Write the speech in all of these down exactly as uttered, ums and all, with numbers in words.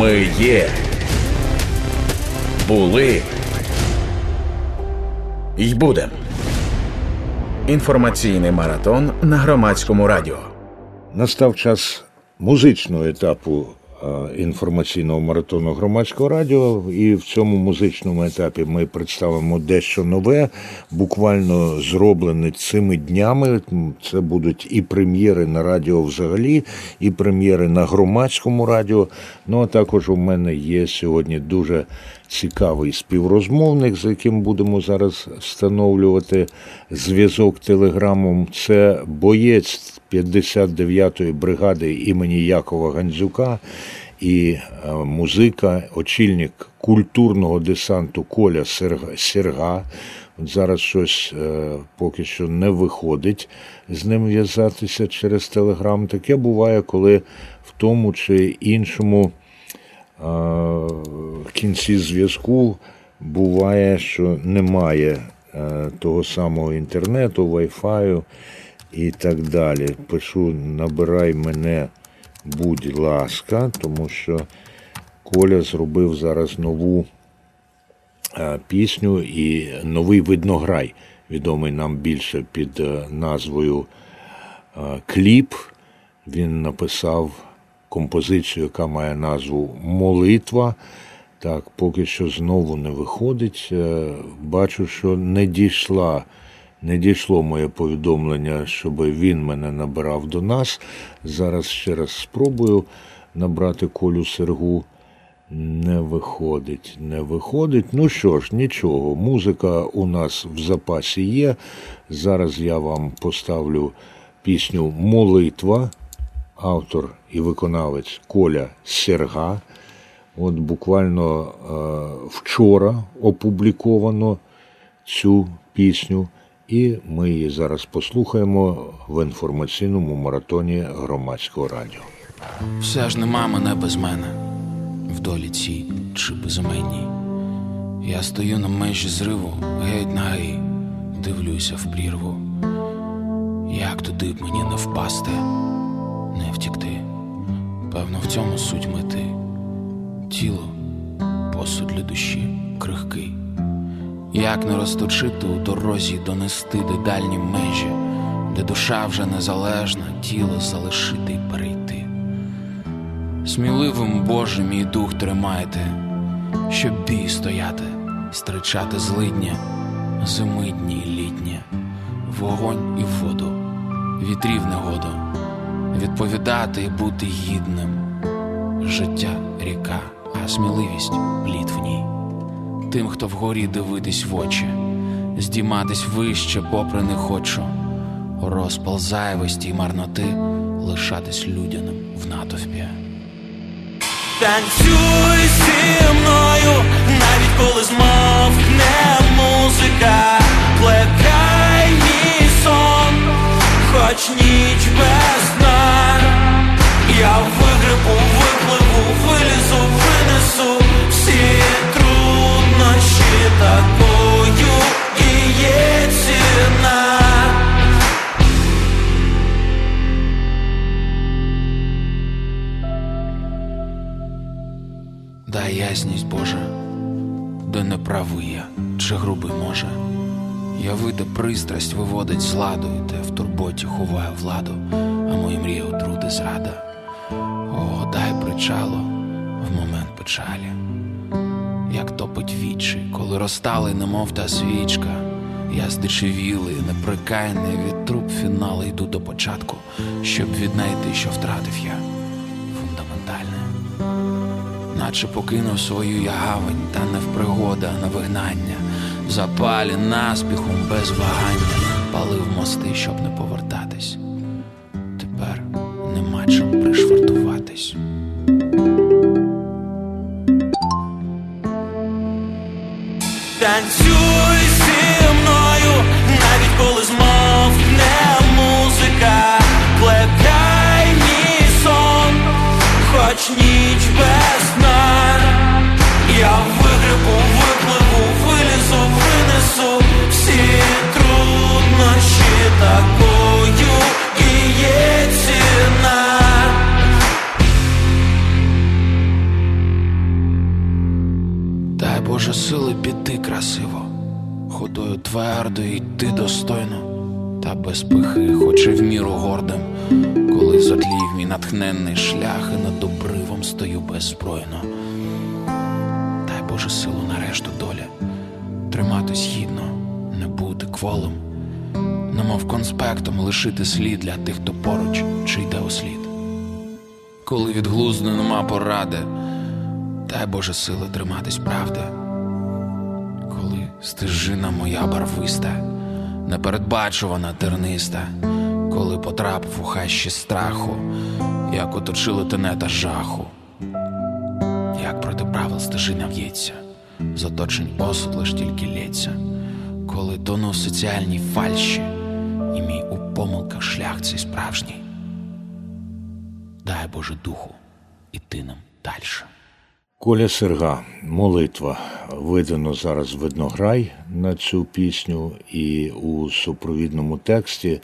Ми є, були і будем. Інформаційний маратон на Громадському радіо. Настав час музичного етапу інформаційного маратону Громадського радіо, і в цьому музичному етапі ми представимо дещо нове, буквально зроблене цими днями. Це будуть і прем'єри на радіо взагалі, і прем'єри на Громадському радіо. Ну, а також у мене є сьогодні дуже цікавий співрозмовник, з яким будемо зараз встановлювати зв'язок телеграмом. Це боєць п'ятдесят дев'ятої бригади імені Якова Гандзюка і музика, очільник культурного десанту Коля Серга. От зараз щось е, поки що не виходить з ним в'язатися через телеграм. Таке буває, коли в тому чи іншому в кінці зв'язку буває, що немає того самого інтернету, вайфаю і так далі. Пишу: набирай мене, будь ласка, тому що Коля зробив зараз нову пісню і новий виднограй, відомий нам більше під назвою «Кліп». Він написав композицію, яка має назву «Молитва». Так, поки що знову не виходить. Бачу, що не дійшла, не дійшло моє повідомлення, щоб він мене набирав до нас. Зараз ще раз спробую набрати Колю Сергу. Не виходить, не виходить. Ну що ж, нічого, музика у нас в запасі є. Зараз я вам поставлю пісню «Молитва». Автор і виконавець Коля Серга. От буквально вчора опубліковано цю пісню, і ми її зараз послухаємо в інформаційному маратоні Громадського радіо. Все ж нема мене без мене, в долі цій чи безіменній. Я стою на межі зриву, геть на гаї, дивлюся в прірву. Як туди б мені не впасти, не втікти, певно в цьому суть мети. Тіло, посуд для душі, крихкий. Як не розточити у дорозі, донести дедальні межі, де душа вже незалежна, тіло залишити й перейти. Сміливим, Боже, мій дух тримайте, щоб бій стояти, стричати злидня, зими дні і літня, вогонь і воду, вітрів негоду. Відповідати і бути гідним. Життя – ріка, а сміливість – плід в ній. Тим, хто вгорі, дивитись в очі, здійматись вище, попри не хочу, розпал зайвості й марноти, лишатись людяним в натовпі. Танцюй зі мною, навіть коли змовкне музика, плекай мій сон, хоч ніч без дна. Я вигребу, випливу, вилізу, винесу всі труднощі, такою і є ціна. Дай ясність, Боже, де неправий я, чи грубий може. Явита пристрасть виводить з ладу, і те в турботі ховає владу, а мої мрії отруди зрада. О, дай причало в момент печалі, як топить вічі, коли розтали, немов та свічка. Я здичавілий, неприкаяний, від труб фінала йду до початку, щоб віднайти, що втратив я фундаментальне. Наче покинув свою я гавань, та не в пригода, а на вигнання, в запалі, наспіхом, без вагання, палив мости, щоб не повертатись. Тепер нема чим пришвартуватись. Танцюй зі мною, навіть коли змовкне музика, плекай мій сон, хоч ніч без дна. Я вигребу, випливу, вилізу, винесу всі труднощі, такою і є ціна. просили піти красиво, ходою твердо йти достойно та без пихи, хоч і в міру гордим. Коли затлів мій натхненний шлях, і над обривом стою беззбройно. Дай Боже силу нарешту доля триматись гідно, не бути кволим, немов конспектом лишити слід для тих, хто поруч чи йде у слід. Коли від глузду нема поради, дай Боже сили триматись правди. Коли стежина моя барвиста, непередбачувана, терниста, коли потрапив у хащі страху, як оточили тенета жаху, як проти правил стежина в'ється, з оточень осуд лиш тільки лється, коли тону в соціальній фальші, і мій у помилках шлях цей справжній. Дай Боже духу іти нам дальше. Коля Серга, «Молитва». Видано зараз виднограй на цю пісню, і у супровідному тексті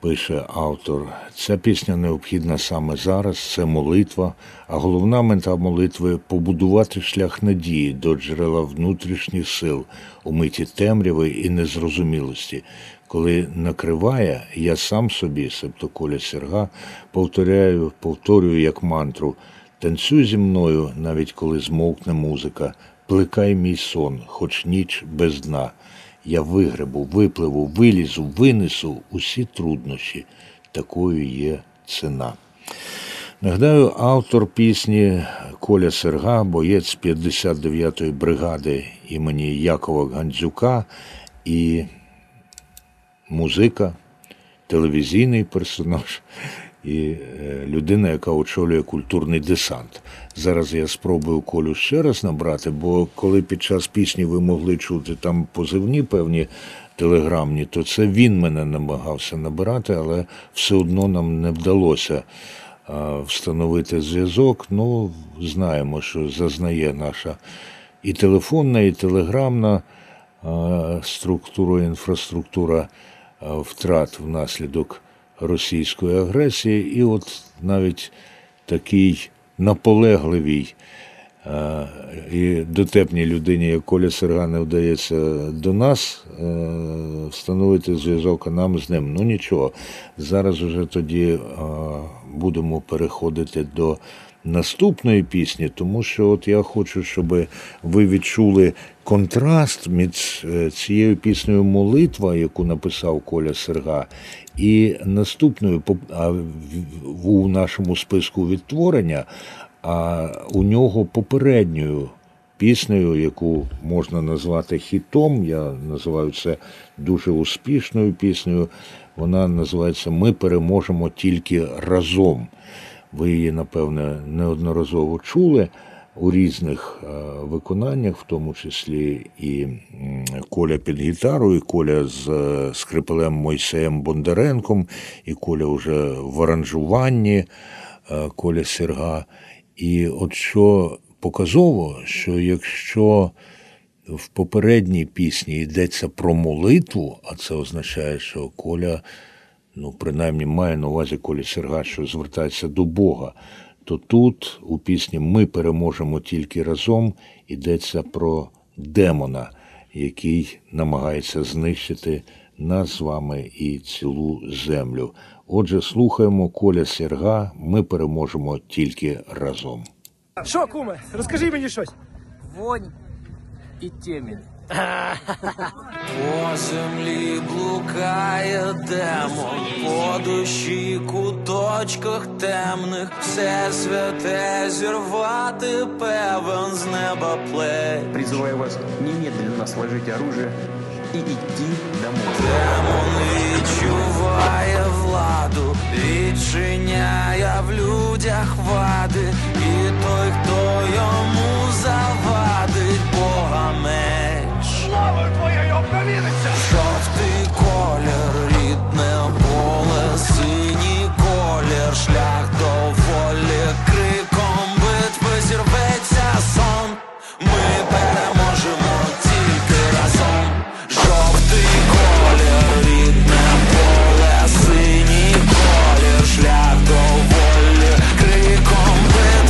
пише автор: «Ця пісня необхідна саме зараз, це молитва, а головна мета молитви – побудувати шлях надії до джерела внутрішніх сил у миті темряви і незрозумілості. Коли накриває, я сам собі, себто Коля Серга, повторяю, повторюю як мантру: танцюй зі мною, навіть коли змовкне музика, плекай мій сон, хоч ніч без дна. Я вигребу, випливу, вилізу, винесу усі труднощі. Такою є ціна». Нагадаю, автор пісні Коля Серга, боєць п'ятдесят дев'ятої бригади імені Якова Гандзюка і музика, телевізійний персонаж і людина, яка очолює культурний десант. Зараз я спробую Колю ще раз набрати, бо коли під час пісні ви могли чути там позивні певні телеграмні, то це він мене намагався набирати, але все одно нам не вдалося встановити зв'язок. Ну, знаємо, що зазнає наша і телефонна, і телеграмна структура, інфраструктура втрат внаслідок російської агресії, і от навіть такий наполегливій е- і дотепній людині, як Коля Серга, не вдається до нас е- встановити зв'язок, а нам з ним. Ну нічого, зараз уже тоді е- будемо переходити до наступної пісні, тому що от я хочу, щоб ви відчули контраст між цією піснею «Молитва», яку написав Коля Серга, і наступною у нашому списку відтворення, а у нього попередньою піснею, яку можна назвати хітом, я називаю це дуже успішною піснею, вона називається «Ми переможемо тільки разом». Ви її, напевне, неодноразово чули у різних виконаннях, в тому числі і Коля під гітару, і Коля з скрипалем Мойсеєм Бондаренком, і Коля уже в аранжуванні Коля Серга. І от що показово, що якщо в попередній пісні йдеться про молитву, а це означає, що Коля, ну, принаймні, має на увазі Коля Серга, що звертається до Бога, то тут у пісні «Ми переможемо тільки разом» йдеться про демона, який намагається знищити нас з вами і цілу землю. Отже, слухаємо Коля Серга «Ми переможемо тільки разом». Що, куме, розкажи мені щось. Вонь і темінь. По землі блукає демон, по душі куточках темних, все святе зірвати певен з неба плеч. Призываю вас немедленно сложить оружие и идти домой. Демон відчуває владу, відчиняє в людях вади, і той, хто йому завадить, Бога меч. Жовтий колір, рідне поле, синій колір, шлях до волі, криком битви зірветься сон. Ми переможемо тільки разом. Жовтий колір, рідне поле, синій колір, шлях до волі, криком битви.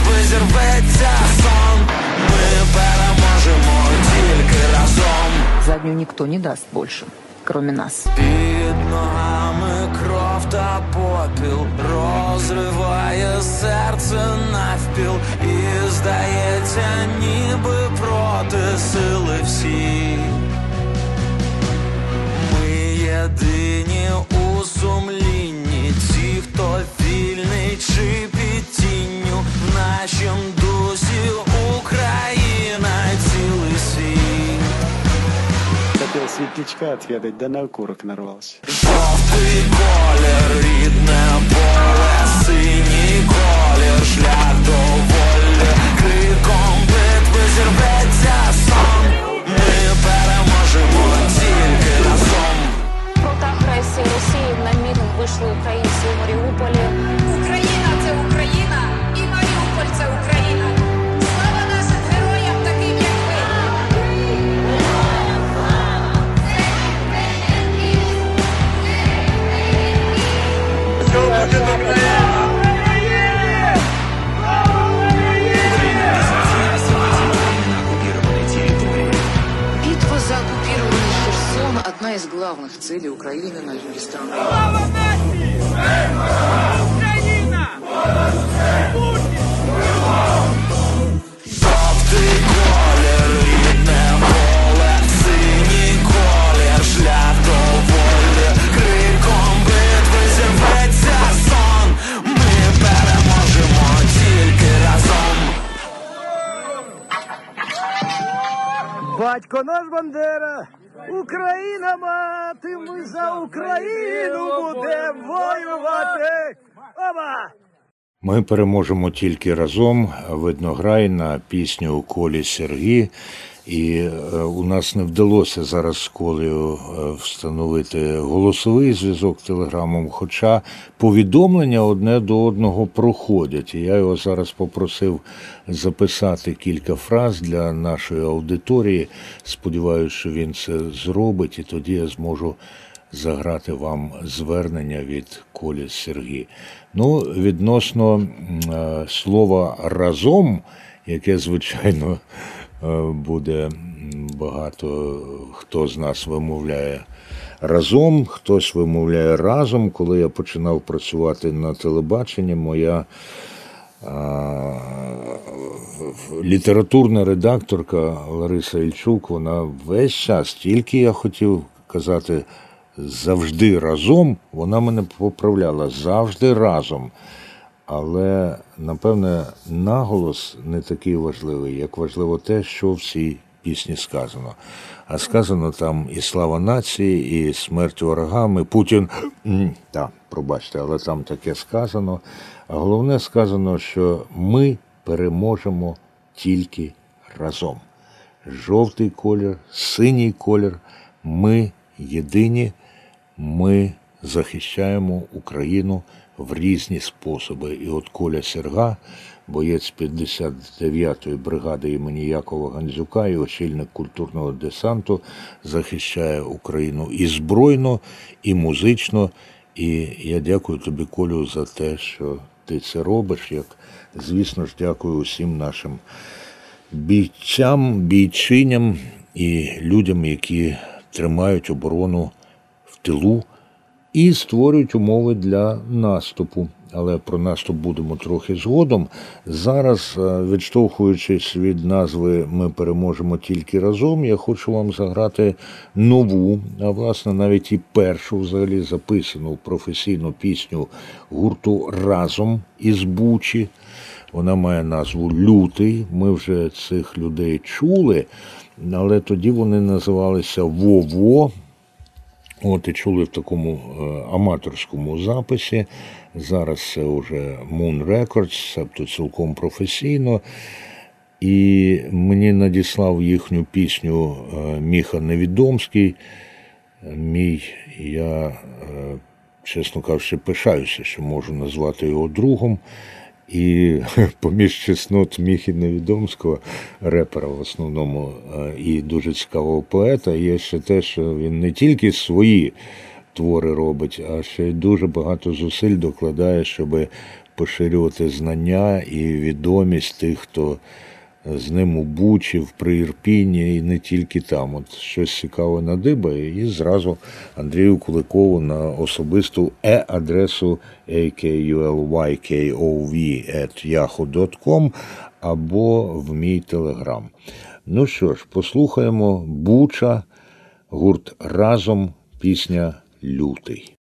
никто не даст больше, кроме нас. Під ногами кров та попіл, розриває серце навпіл, і здається, ніби проти сили всі. Ми єдині у сумлінні, ті, хто вільний чи під тінню, в нашім дусі Україна цілий світ. Хотів світлячка відвідати, да на окурок нарвався. Жовтий колір, рідне поле, синій колір, шлях до волі. Криком битви зірветься сон, ми переможемо тільки разом. Проти агресії Росії на мітинг вийшли українці у Маріуполі. Україна – це Україна, і Маріуполь – це Україна. Слава нашим героям, таким як ви! Слава Україні! Слава Україні! Битва за оккупированный Херсон – одна из главных целей Украины на юге страны. Слава нації! Україна! Путін! Жовтий колір, рідне поле, синій колір, шлях до волі. Криком битви зірветься сон, ми переможемо тільки разом. Батько наш Бандера, Україна мати, ми за Україну будемо воювати! Оба! Ми переможемо тільки разом. Виднограй на пісню Колі Серги. І е, у нас не вдалося зараз з Колею е, встановити голосовий зв'язок телеграмом, хоча повідомлення одне до одного проходять. І я його зараз попросив записати кілька фраз для нашої аудиторії. Сподіваюся, що він це зробить, і тоді я зможу заграти вам звернення від Колі Серги. Ну, відносно е, слова «разом», яке, звичайно, е, буде багато хто з нас вимовляє «разом», хтось вимовляє «разом». Коли я починав працювати на телебаченні, моя е, літературна редакторка Лариса Ільчук, вона весь час, тільки я хотів казати «завжди разом», вона мене поправляла «завжди разом». Але, напевне, наголос не такий важливий, як важливо те, що в цій пісні сказано. А сказано там і «Слава нації», і «Смерть ворогам», і «Путін». Так, пробачте, але там таке сказано. А головне сказано, що ми переможемо тільки разом. Жовтий колір, синій колір, ми єдині, ми захищаємо Україну в різні способи. І от Коля Серга, боєць п'ятдесят дев'ятої бригади імені Якова Гандзюка і очільник культурного десанту, захищає Україну і збройно, і музично. І я дякую тобі, Колю, за те, що ти це робиш. Як, звісно ж, дякую усім нашим бійцям, бійчиням і людям, які тримають оборону в тилу і створюють умови для наступу. Але про наступ будемо трохи згодом. Зараз, відштовхуючись від назви «Ми переможемо тільки разом», я хочу вам заграти нову, а власне навіть і першу взагалі записану професійну пісню гурту «Разом із Бучі». Вона має назву «Лютий». Ми вже цих людей чули, але тоді вони називалися «Вово». От і чули в такому аматорському записі. Зараз це вже Moon Records, тобто цілком професійно. І мені надіслав їхню пісню Міха Невідомський. Мій, я, чесно кажучи, пишаюся, що можу назвати його другом. І поміж чеснот Міхи Невідомського, репера в основному, і дуже цікавого поета, є ще те, що він не тільки свої твори робить, а ще й дуже багато зусиль докладає, щоб поширювати знання і відомість тих, хто з ним у Бучі, в Приірпінні і не тільки там. От щось цікаве надибає, і зразу Андрію Куликову на особисту е-адресу a k u l y k o v at yahoo dot com або в мій телеграм. Ну що ж, послухаємо Буча, гурт «Разом», пісня «Лютий».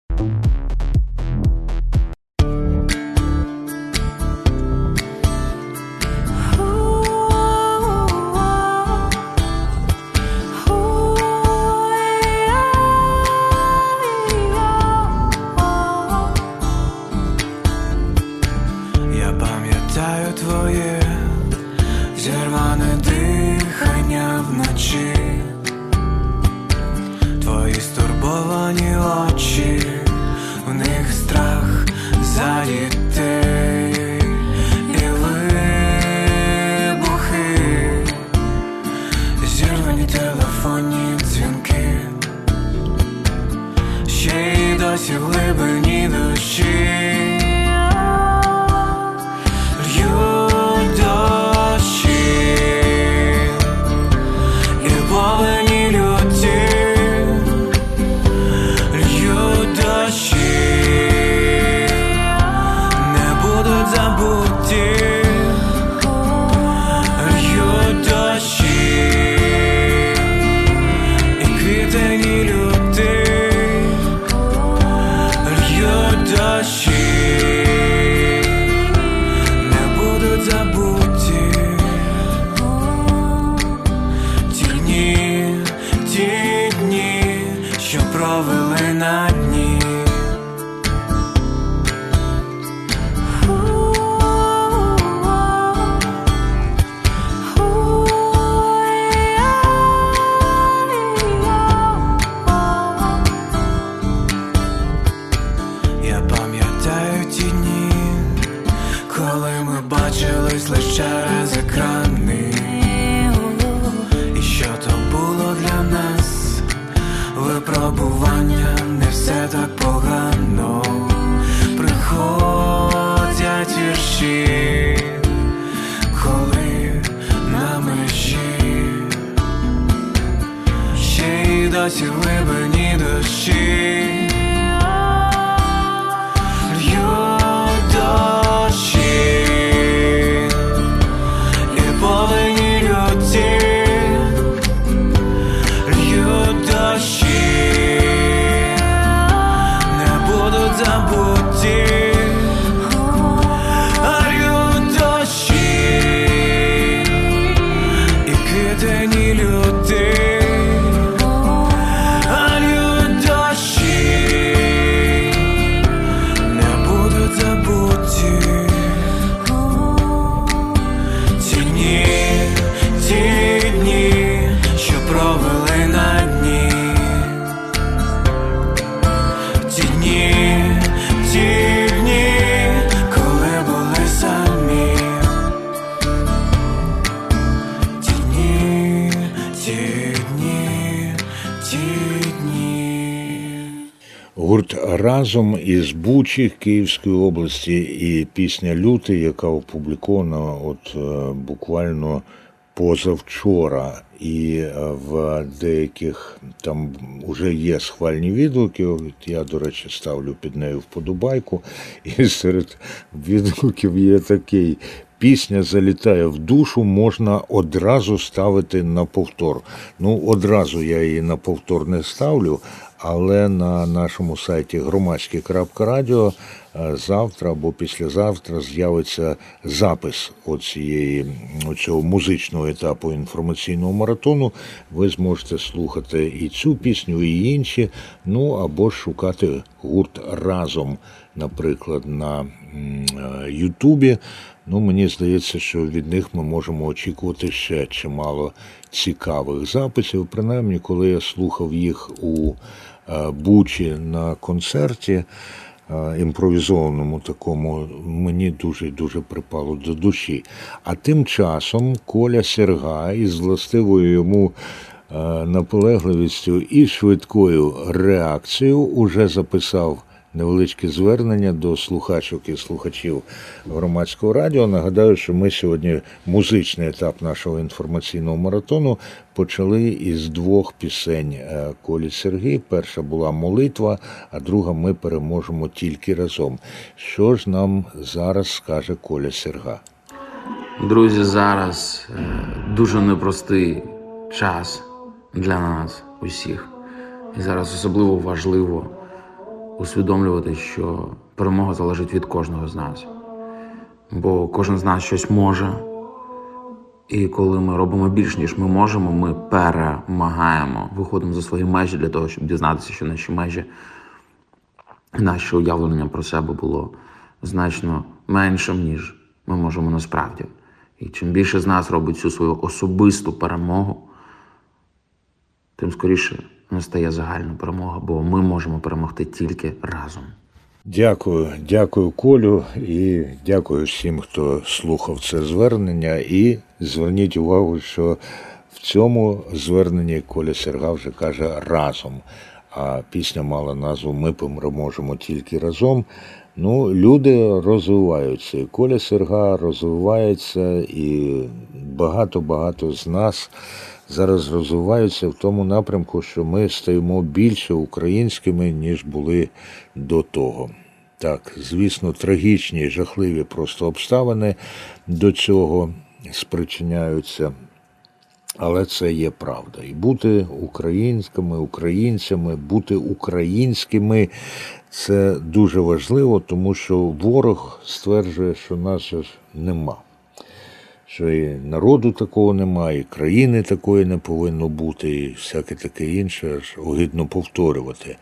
«Разом» із Бучі Київської області і пісня «Лютий», яка опублікована от буквально позавчора, і в деяких там вже є схвальні відгуки. Я, до речі, ставлю під нею вподобайку, і серед відгуків є такий: пісня залітає в душу, можна одразу ставити на повтор. Ну, одразу я її на повтор не ставлю, але на нашому сайті громадське крапка радіо завтра або післязавтра з'явиться запис оцієї, оцього музичного етапу інформаційного маратону. Ви зможете слухати і цю пісню, і інші, ну або шукати гурт «Разом», наприклад, на Ютубі. Ну, мені здається, що від них ми можемо очікувати ще чимало цікавих записів. Принаймні, коли я слухав їх у Бучі на концерті імпровізованому такому, мені дуже-дуже припало до душі. А тим часом Коля Серга із властивою йому наполегливістю і швидкою реакцією уже записав невеличке звернення до слухачок і слухачів Громадського радіо. Нагадаю, що ми сьогодні музичний етап нашого інформаційного маратону почали із двох пісень Колі Серги. Перша була «Молитва», а друга «Ми переможемо тільки разом». Що ж нам зараз скаже Коля Серга? Друзі, зараз дуже непростий час для нас усіх. І зараз особливо важливо усвідомлювати, що перемога залежить від кожного з нас. Бо кожен з нас щось може. І коли ми робимо більш, ніж ми можемо, ми перемагаємо. Виходимо за свої межі для того, щоб дізнатися, що наші межі, наше уявлення про себе було значно меншим, ніж ми можемо насправді. І чим більше з нас робить цю свою особисту перемогу, тим скоріше настає загальна перемога, бо ми можемо перемогти тільки разом. Дякую, дякую, Колю, і дякую всім, хто слухав це звернення. І зверніть увагу, що в цьому зверненні Коля Серга вже каже «разом», а пісня мала назву «Ми переможемо тільки разом». Ну, люди розвиваються, і Коля Серга розвивається, і багато-багато з нас зараз розвиваються в тому напрямку, що ми стаємо більше українськими, ніж були до того. Так, звісно, трагічні і жахливі просто обставини до цього спричиняються, але це є правда. І бути українськими, українцями, бути українськими – це дуже важливо, тому що ворог стверджує, що нас ж нема. Що і народу такого немає, і країни такої не повинно бути, і всяке таке інше, аж огидно повторювати.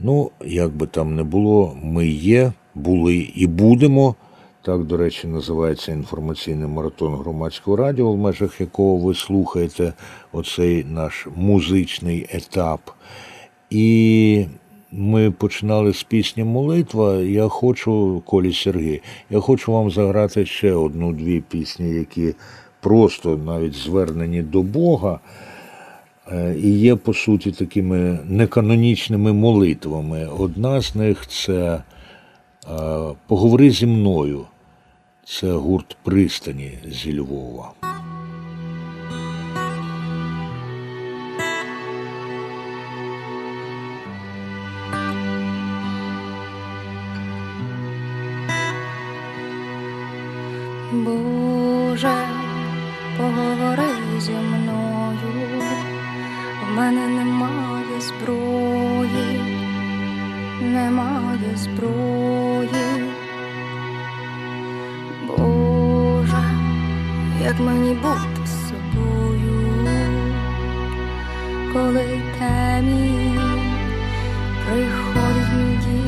Ну, як би там не було, ми є, були і будемо. Так, до речі, називається інформаційний маратон Громадського радіо, в межах якого ви слухаєте оцей наш музичний етап. І ми починали з пісні «Молитва». Я хочу, Колі Серги, я хочу вам заграти ще одну-дві пісні, які просто навіть звернені до Бога і є, по суті, такими неканонічними молитвами. Одна з них – це «Поговори зі мною». Це гурт «Пристані» зі Львова. Боже, поговори зі мною, в мене немає зброї, немає зброї. Боже, як мені бути з собою, коли темінь приходить мій дім.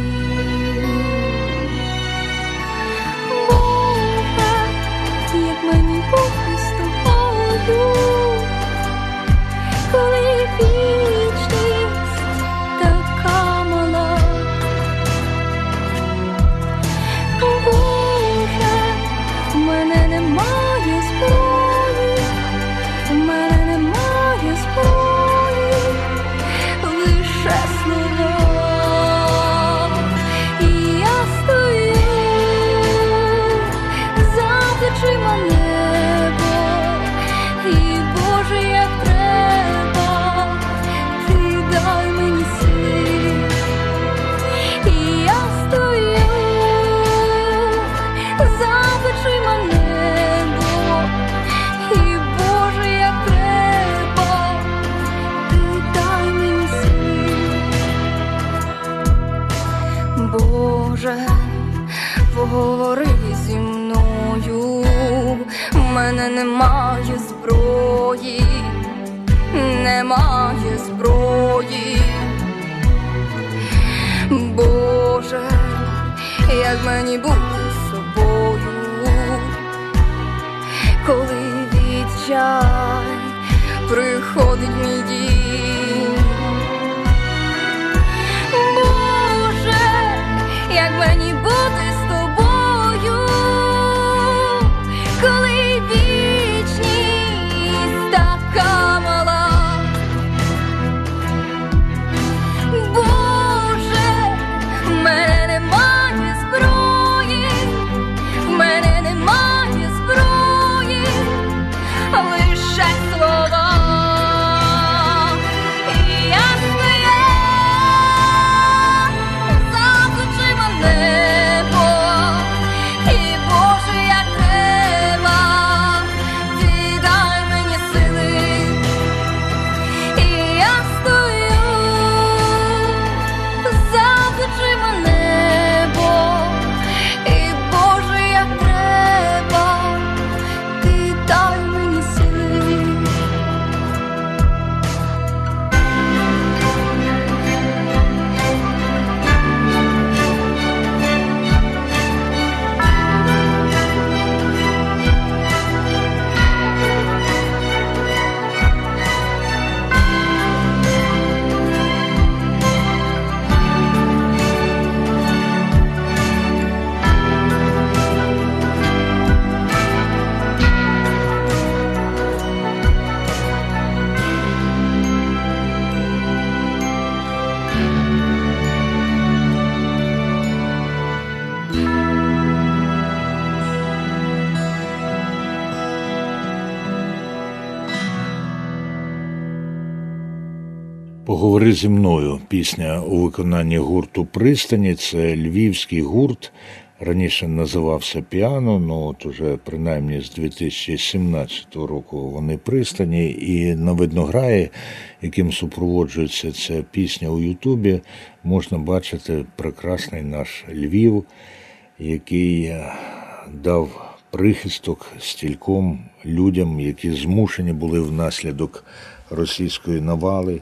Мені бути з тобою, коли вічність така мала. Боже, в мене немає зброї, в мене немає зброї, лише слова. І я стою за плечима небо. Говори зі мною, в мене немає зброї, немає зброї. Боже, як мені бути з собою, коли відчай приходить мій дім. Боже, як мені бути з тобою, коли вічність така мала. Боже, в мене «Поговори зі мною» – пісня у виконанні гурту «Пристані». Це львівський гурт, раніше називався «Піано», ну от уже принаймні з дві тисячі сімнадцятого року вони «Пристані». І на виднограї, яким супроводжується ця пісня у Ютубі, можна бачити прекрасний наш Львів, який дав прихисток стільком людям, які змушені були внаслідок російської навали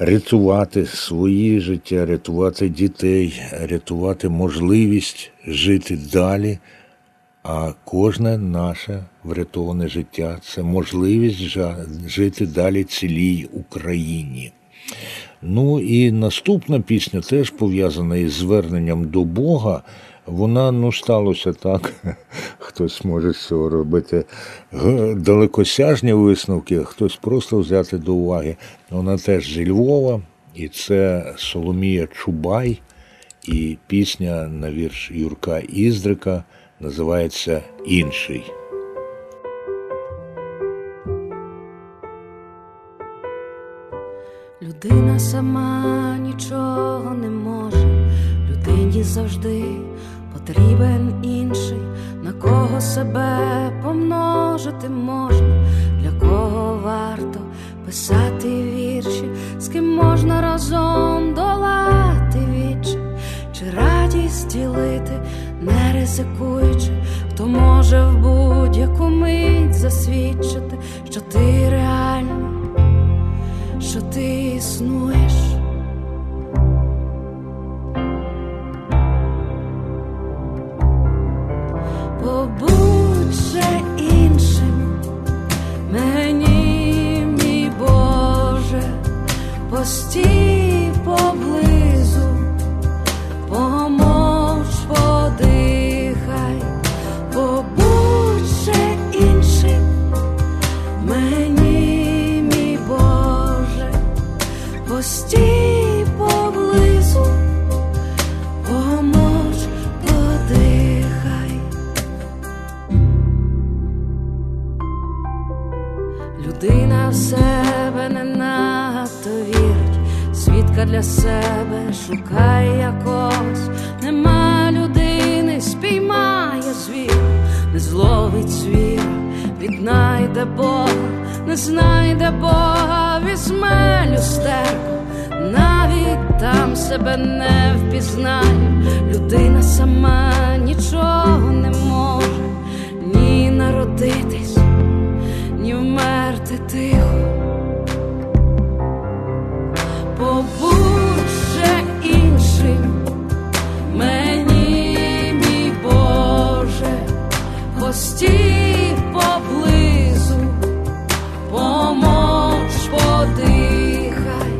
рятувати свої життя, рятувати дітей, рятувати можливість жити далі. А кожне наше врятоване життя – це можливість жити далі цілій Україні. Ну і наступна пісня теж пов'язана із зверненням до Бога. Вона, ну, сталося так, хтось може з цього робити далекосяжні висновки, хтось просто взяти до уваги. Вона теж зі Львова, і це Соломія Чубай, і пісня на вірш Юрка Іздрика називається «Інший». Людина сама нічого не може, людині завжди потрібен інший, на кого себе помножити можна, для кого варто писати вірші, з ким можна разом долати вічі, чи радість ділити, не ризикуючи, хто може в будь-яку мить засвідчити, що ти реальний, що ти існуєш. Постій поблизу, помовч, подихай, побудь ще іншим, мені, мій Боже, постій поблизу, помовч, подихай. Людина в себе не надто вірить, свідка для себе шукає якогось. Нема людини, спіймає звір, не зловить звір, віднайде Бога, не знайде Бога, візьме люстерку, навіть там себе не впізнає. Людина сама нічого не може, ні народитись, ні вмерти тихо. Побудь же іншим, мені, мій Боже, постій поблизу, помовч, подихай,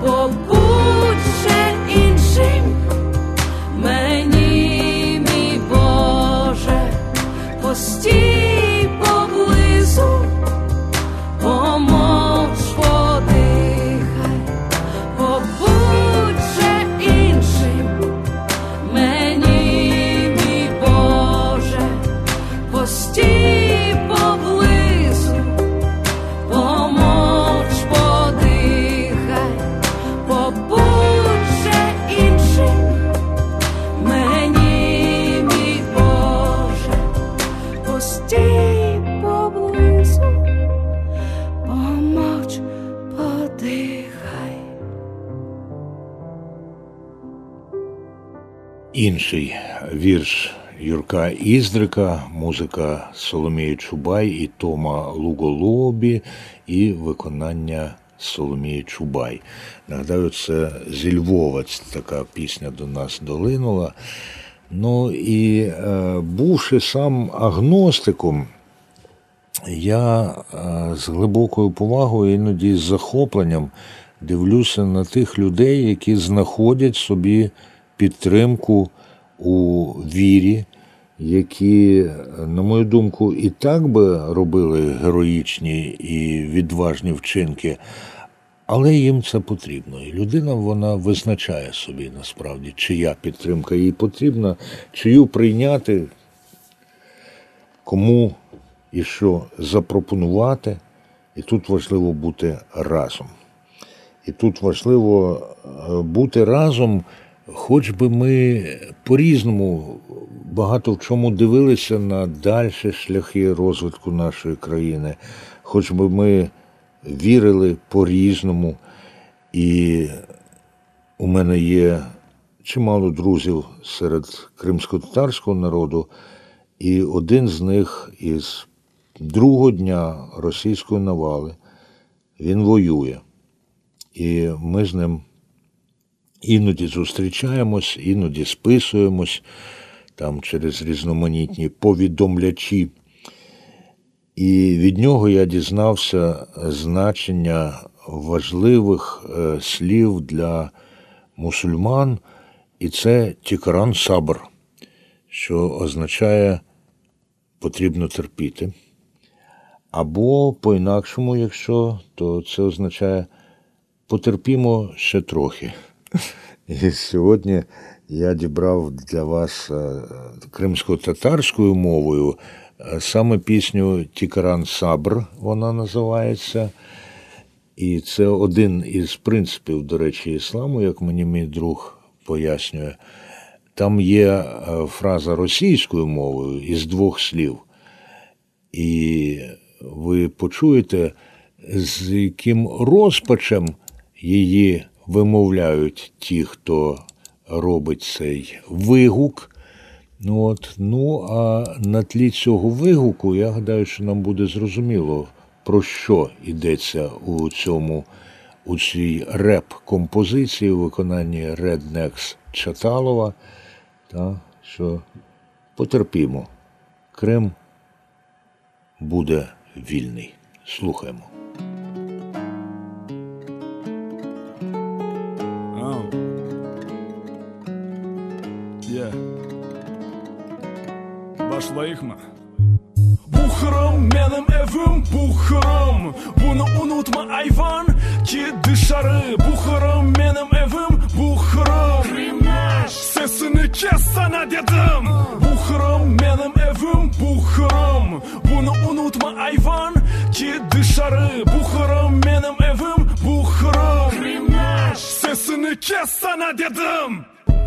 побудь же іншим, мені, мій Боже, постій поблизу, помовч, подихай, побудь же іншим, мені, мій Боже, постій поблизу, помовч, подихай, побудь же іншим, мені, мій Боже, постій поблизу, помовч, подихай. «Інший» – вірш Юрка Іздрика, музика Соломії Чубай і Тома Луголобі і виконання Соломії Чубай. Нагадаю, це зі Львова така пісня до нас долинула. Ну і е, бувши сам агностиком, я е, з глибокою повагою, іноді з захопленням дивлюся на тих людей, які знаходять собі підтримку у вірі, які, на мою думку, і так би робили героїчні і відважні вчинки, але їм це потрібно. І людина, вона визначає собі, насправді, чия підтримка їй потрібна, чию прийняти, кому і що запропонувати. І тут важливо бути разом. І тут важливо бути разом, хоч би ми по-різному багато в чому дивилися на дальші шляхи розвитку нашої країни, хоч би ми вірили по-різному. І у мене є чимало друзів серед кримсько-татарського народу, і один з них із другого дня російської навали, він воює. І ми з ним іноді зустрічаємось, іноді списуємось, там через різноманітні повідомлячі. І від нього я дізнався значення важливих слів для мусульман, і це тікран сабр, що означає «потрібно терпіти». Або по-інакшому, якщо, то це означає «потерпімо ще трохи». І сьогодні я дібрав для вас кримсько-татарською мовою саме пісню «Тікран сабр» вона називається. І це один із принципів, до речі, ісламу, як мені мій друг пояснює. Там є фраза російською мовою із двох слів. І ви почуєте, з яким розпачем її вимовляють ті, хто робить цей вигук. Ну, от, ну а на тлі цього вигуку, я гадаю, що нам буде зрозуміло, про що йдеться у цьому, у цій реп-композиції у виконанні Rednex Чаталова, та, що потерпімо, Крим буде вільний. Слухаємо. Лайхма. Бухром, менім евім бухром. Bunu unutma ayvan ki dışarı. Бухром, менім evim бухром. Krimeş. Sesini kes sana dedim. Бухром, менім evim бухром. Bunu unutma ayvan ki dışarı. Бухром, менім evim бухром. Krimeş. Sesini kes sana dedim.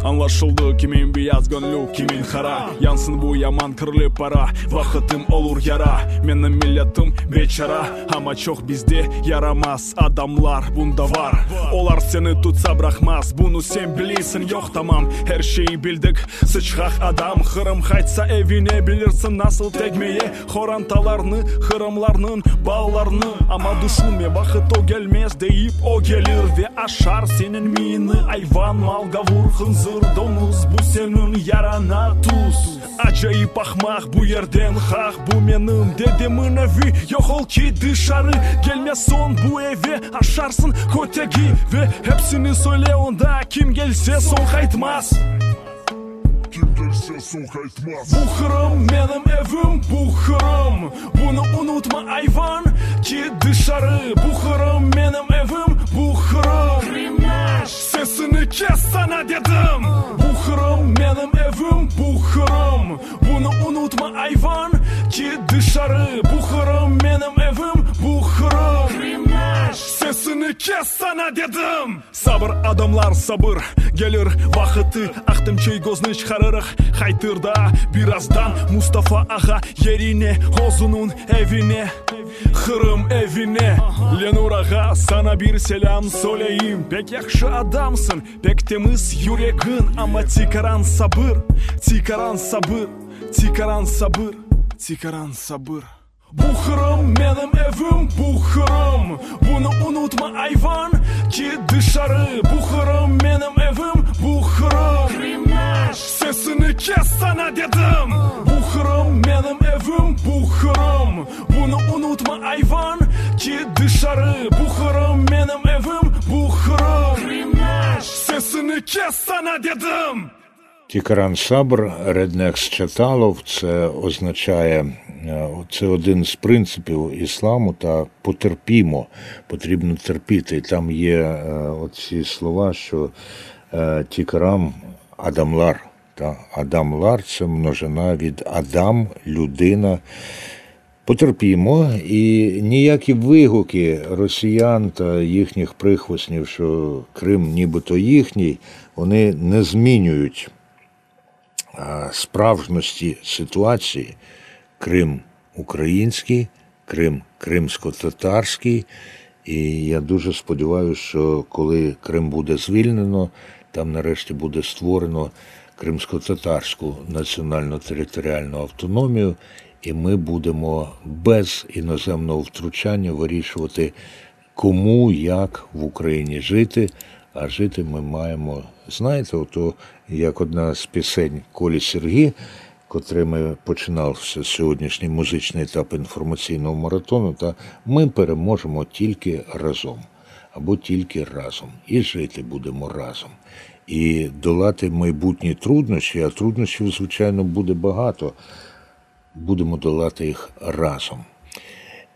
Anlaşıldı kimin beyaz gönlü kimin kara Yansın bu yaman kırılıp para Vakıtım olur yara Benim milletim beçara Ama çok bizde yaramaz Adamlar bunda var Olar seni tutsa bırakmaz Bunu sen bilirsin yok tamam Her şeyi bildik sıçrak adam Hırım kaçsa evine bilirsin Nasıl tekmeye horantalarını Hırımlarının bağlarını Ama düşünme vakit o gelmez Deyip o gelir ve aşar Senin miyini ayvan malga vur hınzır Domuz bu senin yarana tuz Acayip ahmak bu yerden hak Bu benim dedemin evi Yok ol ki dışarı gelme son bu eve Aşarsın koteki ve hepsini söyle onda Kim gelse son kaytmaz Kim gelse son kaytmaz Bu hırım benim evim bu hırım Bunu unutma hayvan ki dışarı Bu hırım benim evim bu hırım Krimeş Sesini kes sana dedim Buhrum benim evim buhrum Bunu unutma hayvan ki dışarı Buhrum benim evim buhrum Krimeş Sesini kes sana dedim Sabır adamlar sabır gelir vakıtı Aktım çay gözünü çıkarırıq Haytırda birazdan Mustafa ağa yerine Hozunun evine Hırım evine Lenur ağa sana bir selam söyleyeyim Pek yakşı adamsın Pek temiz yüreğin Ama tikaran sabır Tikaran sabır Tikaran sabır Tikaran sabır Buhrum benim evim buhrum Bunu unutma hayvan Ki dışarı Buhrum benim evim buhrum Krimeş Sesini kes sana dedim Buhrum benim evim buhrum Bunu unutma hayvan Ki dışarı Buhrum benim evim buhrum Krimeş Sesini kes sana dedim Тікран сабр, Реднекс Чаталов, це означає, це один з принципів ісламу, та потерпімо, потрібно терпіти. Там є оці слова, що тікрам адамлар, та адамлар – це множина від адам, людина, потерпімо, і ніякі вигуки росіян та їхніх прихвоснів, що Крим нібито їхній, вони не змінюють справжності ситуації. Крим український, Крим кримсько-татарський. І я дуже сподіваюся, що коли Крим буде звільнено, там нарешті буде створено кримсько-татарську національно-територіальну автономію, і ми будемо без іноземного втручання вирішувати, кому, як в Україні жити, а жити ми маємо, знаєте, ото, як одна з пісень Колі Серги, котрими починався сьогоднішній музичний етап інформаційного маратону, та «Ми переможемо тільки разом» або «Тільки разом», і жити будемо разом. І долати майбутні труднощі, а труднощів, звичайно, буде багато, будемо долати їх разом.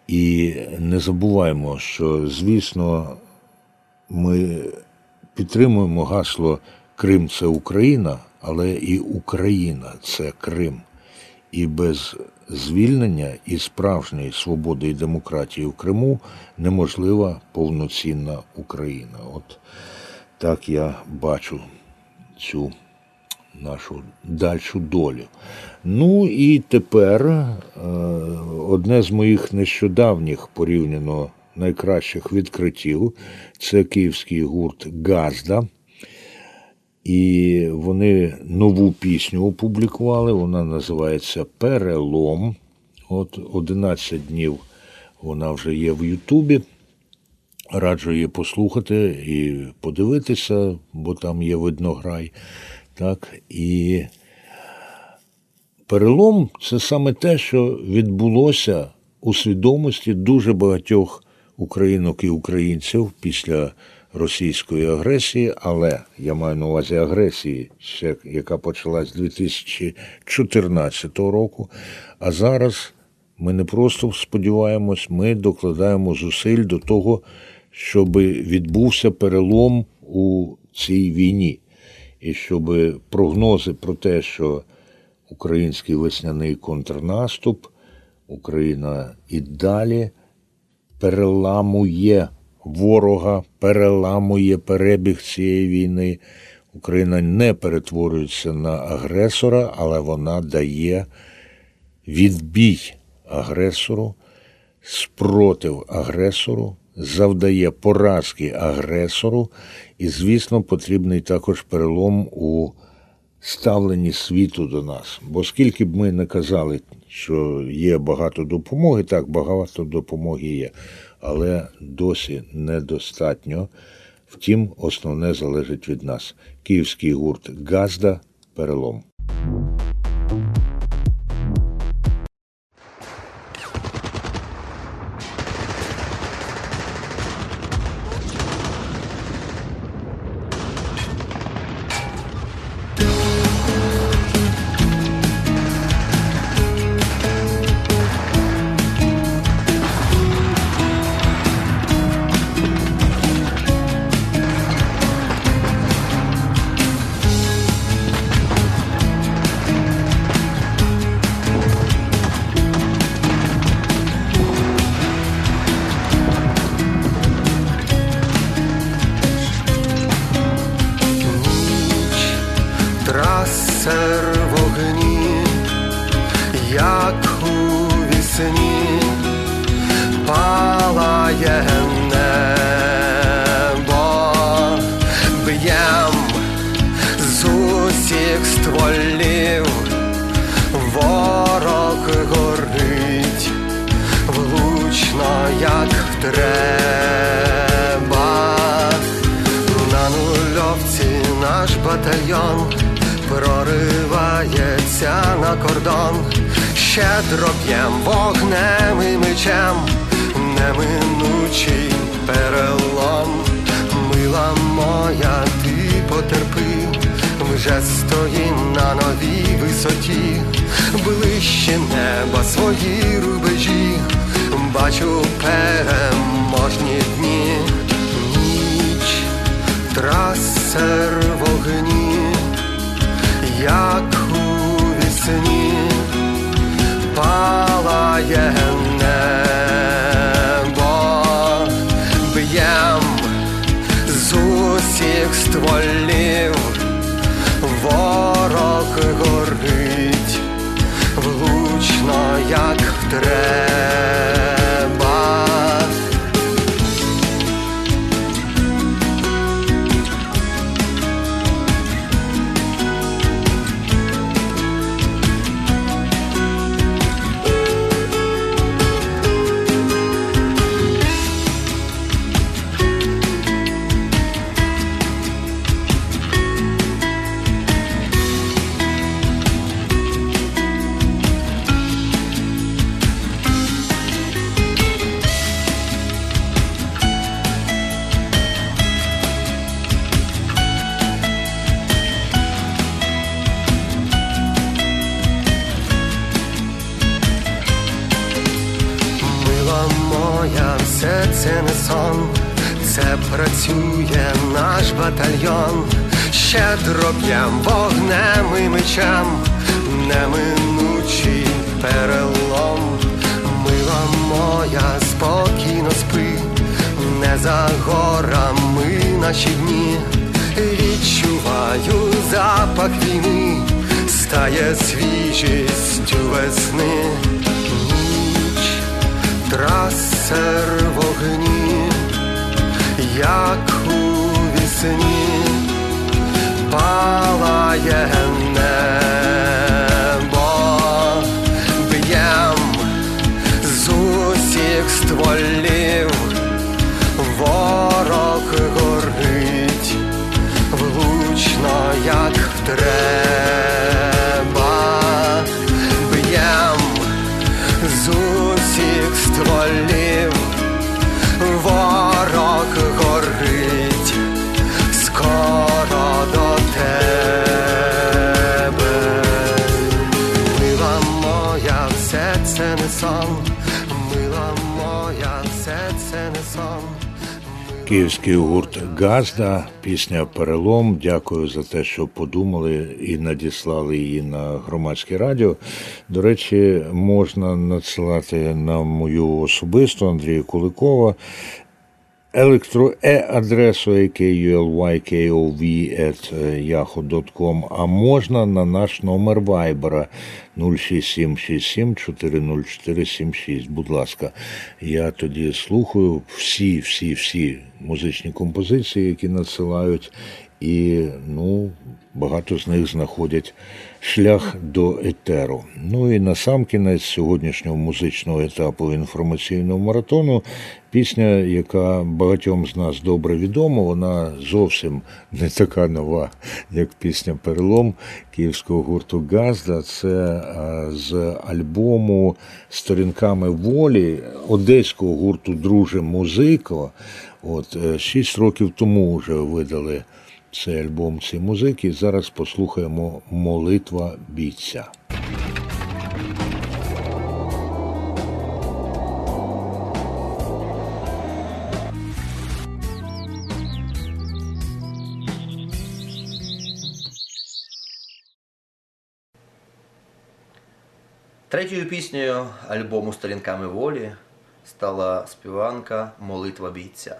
І не забуваємо, що, звісно, ми підтримуємо гасло «Крим – це Україна», але і Україна – це Крим. І без звільнення і справжньої свободи і демократії в Криму неможлива повноцінна Україна. От так я бачу цю нашу дальшу долю. Ну і тепер одне з моїх нещодавніх порівняно найкращих відкриттів – це київський гурт «Газда». І вони нову пісню опублікували, вона називається «Перелом». От одинадцять днів вона вже є в Ютубі. Раджу її послухати і подивитися, бо там є виднограй. Так, і «Перелом» – це саме те, що відбулося у свідомості дуже багатьох українок і українців після російської агресії, але я маю на увазі агресії, яка почалась дві тисячі чотирнадцятого року, а зараз ми не просто сподіваємось, ми докладаємо зусиль до того, щоб відбувся перелом у цій війні. І щоб прогнози про те, що український весняний контрнаступ, Україна і далі переламує ворога, переламує перебіг цієї війни. Україна не перетворюється на агресора, але вона дає відбій агресору, спротив агресору, завдає поразки агресору. І, звісно, потрібний також перелом у ставленні світу до нас. Бо скільки б ми не казали, що є багато допомоги, так, багато допомоги є, але досі недостатньо. Втім, основне залежить від нас. Київський гурт «Газда», «Перелом». Як у вісні палає треба. Працює наш батальйон, щедро п'ям вогнем і мечем, неминучий перелом. Мила моя, спокійно спи, не за горами наші дні. Відчуваю запах війни, стає свіжістю весни. Ніч, трасер вогні, як у вісні палає небо, б'єм з усіх стволів, ворог горить влучно, як треба, б'єм з усіх стволів, ворог горить, скоро до тебе. Мила моя, все це не сон, мила моя, все це не сон. Київський гурт «Газда», пісня «Перелом». Дякую за те, що подумали і надіслали її на Громадське радіо. До речі, можна надсилати на мою особисту, Андрія Куликова, електро е-адресу ей кей ю ел вай кей о ві ет яхо дот ком, а можна на наш номер Вайбера нуль шість сім шість сім чотири нуль чотири сім шість. Будь ласка, я тоді слухаю всі, всі, всі музичні композиції, які надсилають, і, ну, багато з них знаходять шлях до етеру. Ну і насамкінець сьогоднішнього музичного етапу інформаційного маратону пісня, яка багатьом з нас добре відома, вона зовсім не така нова, як пісня «Перелом» київського гурту «Газда». Це з альбому «Сторінками волі» одеського гурту «Друже музико». От, шість років тому вже видали цей альбом, ці музики. Зараз послухаємо «Молитва бійця». Третьою піснею альбому «Сторінками волі» стала співанка «Молитва бійця»,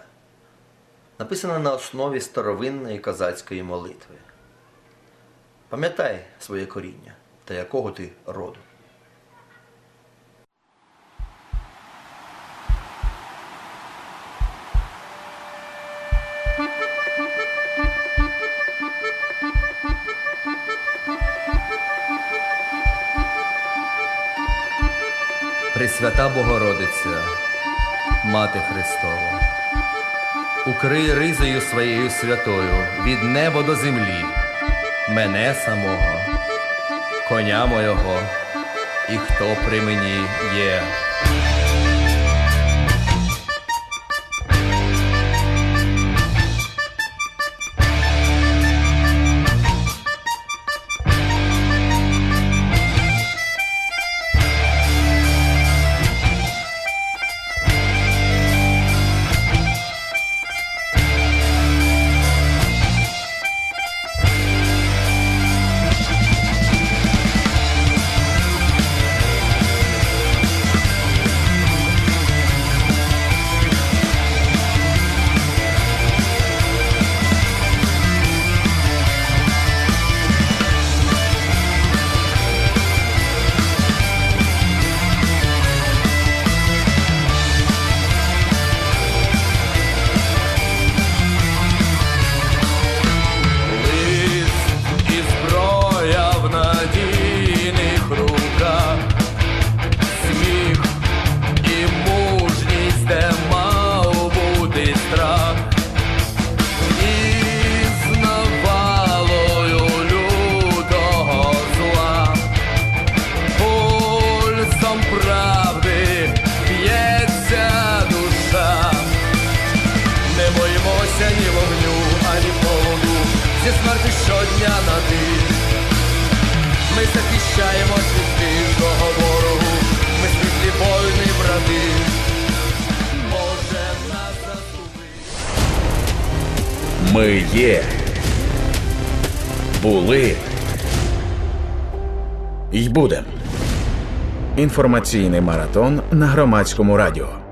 написана на основі старовинної козацької молитви. Пам'ятай своє коріння та якого ти роду. Пресвята Богородиця, Мати Христова, укрий ризою своєю святою від неба до землі мене самого, коня мого і хто при мені є. завжди щодня на ти. Ми захищаємо від кожного ворогу, ми світлі воїни, брати. Боже, нас заступи. Ми є. Були. І будем. Інформаційний маратон на Громадському радіо.